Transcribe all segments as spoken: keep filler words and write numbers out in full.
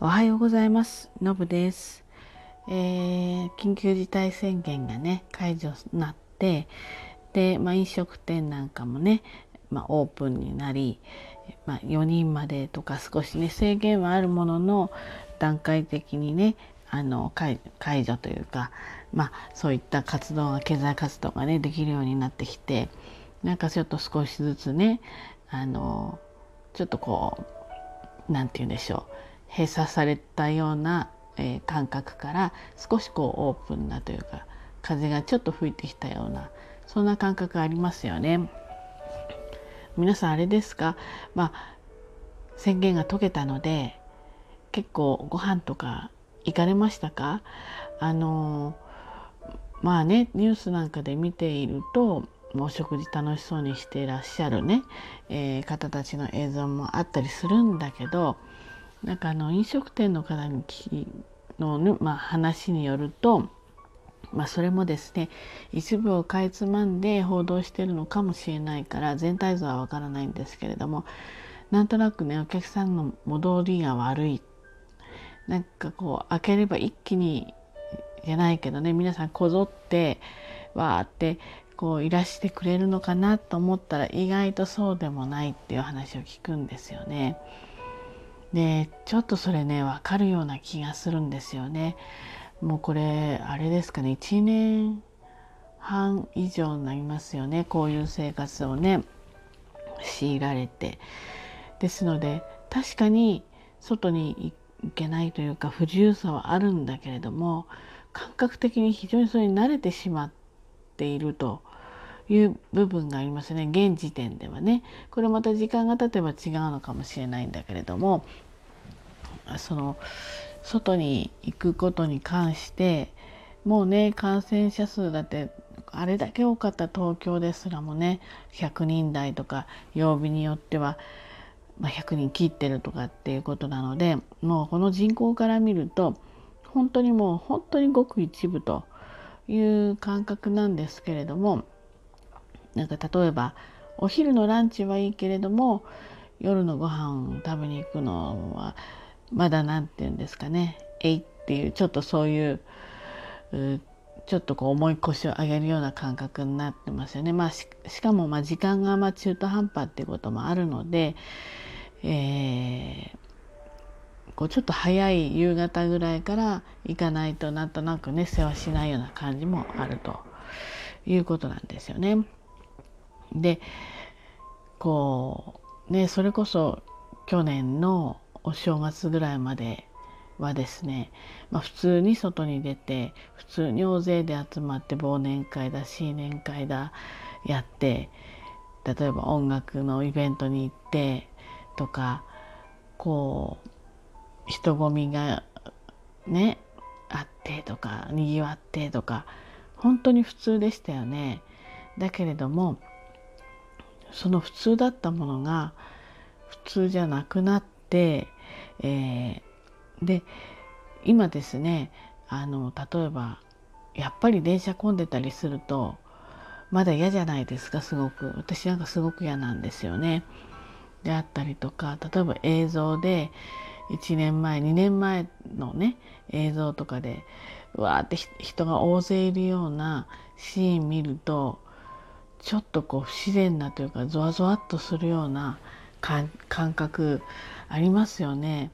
おはようございます。のぶです。えー、緊急事態宣言がね解除になって、で、まあ、飲食店なんかもね、まあ、オープンになり、まあ、よにんまでとか少しね制限はあるものの、段階的にねあの 解, 解除というか、まあ、そういった活動が経済活動がねできるようになってきて、なんかちょっと少しずつねあのちょっとこうなんて言うんでしょう、閉鎖されたような、えー、感覚から少しこうオープンなというか、風がちょっと吹いてきたような、そんな感覚ありますよね。皆さんあれですか、まあ、宣言が解けたので結構ご飯とか行かれましたか？あのまあねニュースなんかで見ていると、お食事楽しそうにしていらっしゃるね、えー、方たちの映像もあったりするんだけど、なんかあの飲食店の方にきの、まあ、話によると、まあ、それもですね一部をかいつまんで報道しているのかもしれないから、全体像はわからないんですけれども、なんとなくねお客さんの戻りが悪い、なんかこう開ければ一気にじゃないけどね、皆さんこぞってわーってこういらしてくれるのかなと思ったら、意外とそうでもないっていう話を聞くんですよね。でちょっとそれね分かるような気がするんですよね。もうこれあれですかね、いちねんはん以上になりますよね、こういう生活をね強いられて。ですので確かに外に行けないというか不自由さはあるんだけれども、感覚的に非常にそれに慣れてしまっているという部分がありますね、現時点ではね。これまた時間が経てば違うのかもしれないんだけれども、その外に行くことに関してもうね、感染者数だってあれだけ多かった東京ですらもねひゃくにんだいとか、曜日によってはひゃくにん切ってるとかっていうことなので、もうこの人口から見ると本当にもう本当にごく一部という感覚なんですけれども、なんか例えばお昼のランチはいいけれども、夜のご飯を食べに行くのはまだなんて言うんですかね、えいっていうちょっとそういうちょっとこう重い腰を上げるような感覚になってますよね。まあ、し, しかもまあ時間がまあ中途半端っていうこともあるので、えーこうちょっと早い夕方ぐらいから行かないとなんとなくね世話しないような感じもあるということなんですよね。でこうね、それこそ去年のお正月ぐらいまではですね、まあ、普通に外に出て普通に大勢で集まって忘年会だ新年会だやって、例えば音楽のイベントに行ってとか、こう人混みがねあってとかにぎわってとか、本当に普通でしたよね。だけれどもその普通だったものが普通じゃなくなって、えー、で今ですねあの例えばやっぱり電車混んでたりするとまだ嫌じゃないですか、すごく。私なんかすごく嫌なんですよね。であったりとか、例えば映像でいちねんまえにねんまえのね映像とかでわーって人が大勢いるようなシーン見ると、ちょっとこう不自然なというかゾワゾワっとするような感覚ありますよね。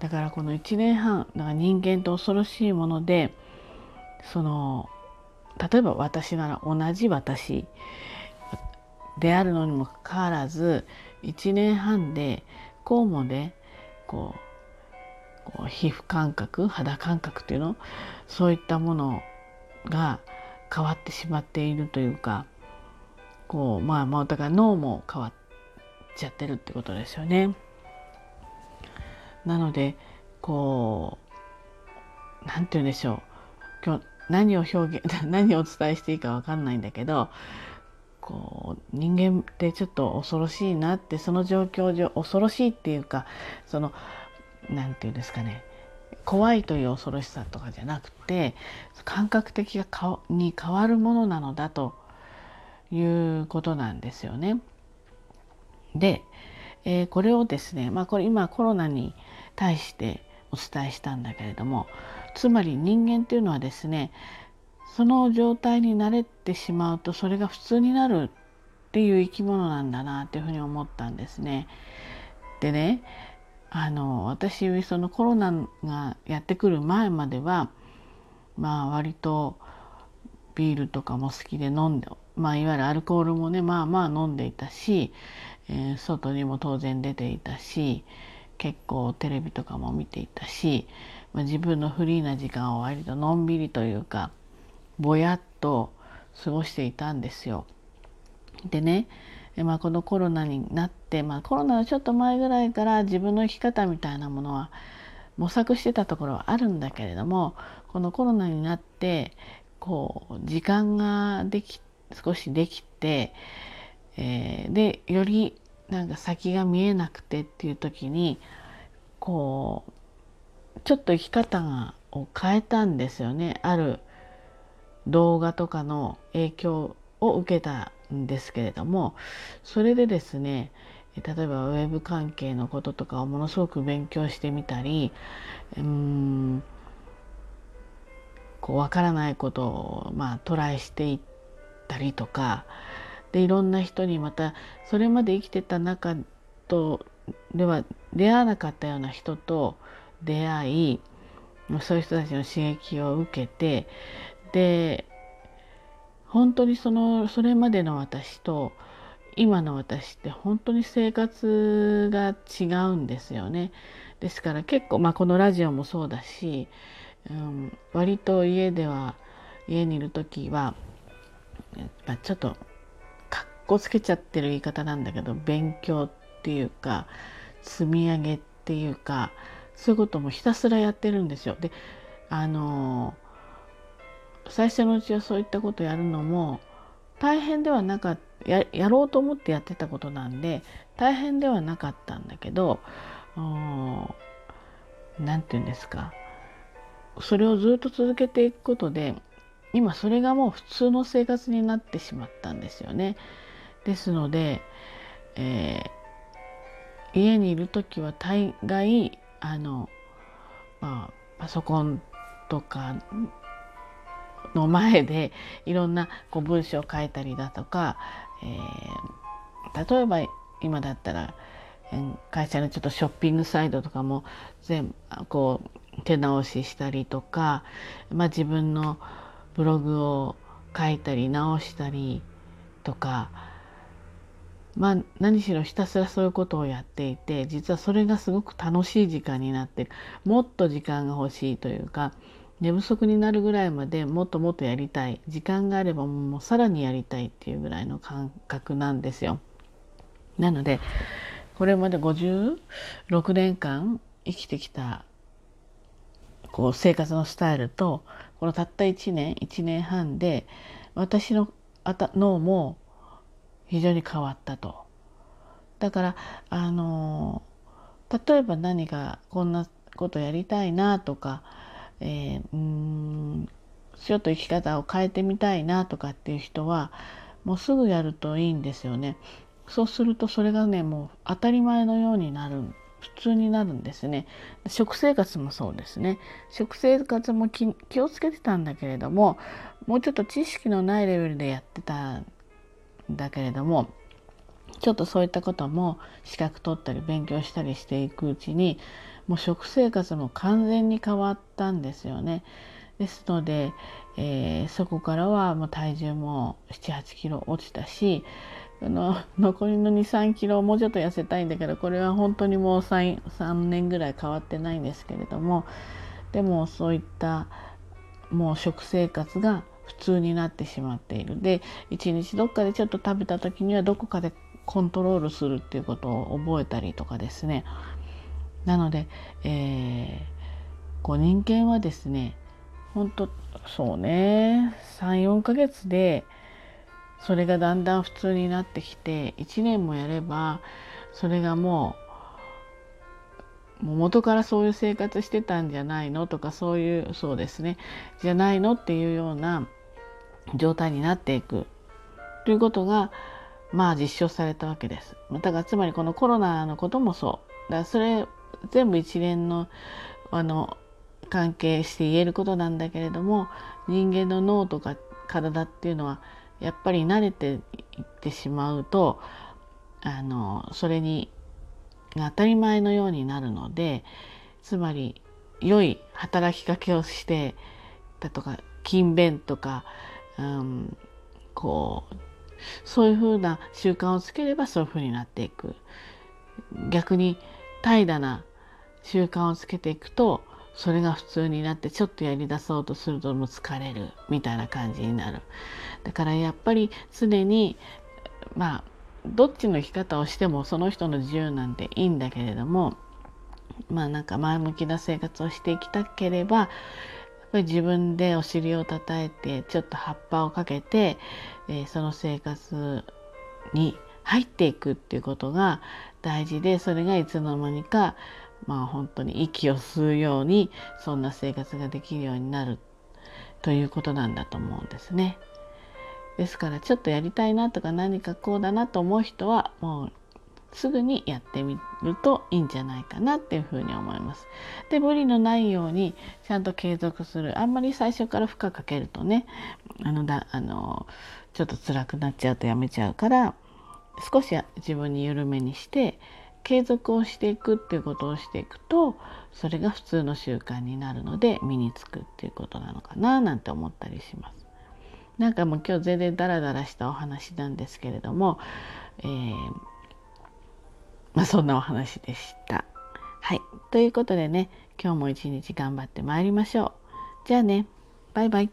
だからこのいちねんはん、だから人間と恐ろしいもので、その例えば私なら同じ私であるのにもかかわらずいちねんはんでこうもねこうこう皮膚感覚肌感覚というの、そういったものが変わってしまっているというか、こうまあまあだから脳も変わっちゃってるってことですよね。なのでこうなんて言うんでしょう、今日何を表現何をお伝えしていいか分かんないんだけど、こう人間ってちょっと恐ろしいなって、その状況上恐ろしいっていうか、そのなんていうんですかね、怖いという恐ろしさとかじゃなくて、感覚的がかに変わるものなのだということなんですよね。で、えー、これをですね、まあこれ今コロナに対してお伝えしたんだけれども、つまり人間っていうのはですね、その状態に慣れてしまうとそれが普通になるっていう生き物なんだなっていうふうに思ったんですね。でね、あの私そのコロナがやってくる前までは、まあ割とビールとかも好きで飲んで、まあいわゆるアルコールもね、まあまあ飲んでいたし、えー、外にも当然出ていたし、結構テレビとかも見ていたし、まあ、自分のフリーな時間を割とのんびりというかぼやっと過ごしていたんですよ。でね、まあ、このコロナになって、まあ、コロナのちょっと前ぐらいから自分の生き方みたいなものは模索してたところはあるんだけれども、このコロナになってこう時間ができ少しできて、えー、でよりなんか先が見えなくてっていう時にこうちょっと生き方を変えたんですよね。ある動画とかの影響を受けたんですけれども、それでですね、例えばウェブ関係のこととかをものすごく勉強してみたり、うーんこう分からないことをまあトライしていったりとかで、いろんな人にまたそれまで生きてた中とでは出会わなかったような人と出会い、そういう人たちの刺激を受けて、で本当にそのそれまでの私と今の私って本当に生活が違うんですよね。ですから結構、まあ、このラジオもそうだし、うん、割と家では家にいる時は、まあ、ちょっとかっこつけちゃってる言い方なんだけど、勉強っていうか積み上げっていうか、そういうこともひたすらやってるんですよ。であのー最初のうちはそういったことやるのも大変ではなかった や, やろうと思ってやってたことなんで大変ではなかったんだけど、なんて言うんですか、それをずっと続けていくことで今それがもう普通の生活になってしまったんですよね。ですので、えー、家にいる時は大概あの、まあ、パソコンとかの前でいろんなこう文章を書いたりだとか、えー、例えば今だったら会社のちょっとショッピングサイトとかも全部こう手直ししたりとか、まあ、自分のブログを書いたり直したりとか、まあ、何しろひたすらそういうことをやっていて、実はそれがすごく楽しい時間になってる。もっと時間が欲しいというか、寝不足になるぐらいまでもっともっとやりたい、時間があればもうさらにやりたいっていうぐらいの感覚なんですよ。なのでこれまでごじゅうろくねんかん生きてきたこう生活のスタイルと、このたったいちねんいちねんはんで私の脳も非常に変わったと。だからあの例えば何かこんなことやりたいなとか、えー、うーんちょっと生き方を変えてみたいなとかっていう人はもうすぐやるといいんですよね。そうするとそれがねもう当たり前のようになる、普通になるんですね。食生活もそうですね。食生活も気をつけてたんだけれども、もうちょっと知識のないレベルでやってたんだけれども、ちょっとそういったことも資格取ったり勉強したりしていくうちにもう食生活も完全に変わったんですよね。ですので、えー、そこからはもう体重もなな、はちキロ落ちたし、あの残りのに、さんキロもうちょっと痩せたいんだけど、これは本当にもう 3, 3年ぐらい変わってないんですけれども、でもそういったもう食生活が普通になってしまっている。で、いちにちどっかでちょっと食べた時にはどこかでコントロールするっていうことを覚えたりとかですね。なので、えー、こう人間はですね、本当そうね、さん、よんかげつでそれがだんだん普通になってきて、いちねんもやればそれがもう、もう元からそういう生活してたんじゃないのとか、そういうそうですねじゃないのっていうような状態になっていくということがまあ実証されたわけです。だからつまりこのコロナのこともそうだ、それ全部一連のあの関係して言えることなんだけれども、人間の脳とか体っていうのはやっぱり慣れていってしまうと、あのそれに当たり前のようになるので、つまり良い働きかけをしてだとか勤勉とか、うん、こうそういうふうな習慣をつければそういうふうになっていく。逆に怠惰な習慣をつけていくとそれが普通になって、ちょっとやり出そうとするともう疲れるみたいな感じになる。だからやっぱり常にまあどっちの生き方をしてもその人の自由なんていいんだけれども、まあなんか前向きな生活をしていきたければ、やっぱり自分でお尻を叩いてちょっと葉っぱをかけて、えー、その生活に入っていくっていうことが大事で、それがいつの間にかまあ本当に息を吸うようにそんな生活ができるようになるということなんだと思うんですね。ですからちょっとやりたいなとか何かこうだなと思う人はもうすぐにやってみるといいんじゃないかなっていうふうに思います。で、無理のないようにちゃんと継続する。あんまり最初から負荷かけるとね、あのだあのちょっと辛くなっちゃうとやめちゃうから、少し自分に緩めにして継続をしていくっていうことをしていくと、それが普通の習慣になるので身につくっていうことなのかななんて思ったりします。なんかもう今日全然ダラダラしたお話なんですけれども、えーまあ、そんなお話でした。はい、ということでね、今日も一日頑張ってまいりましょう。じゃあね、バイバイ。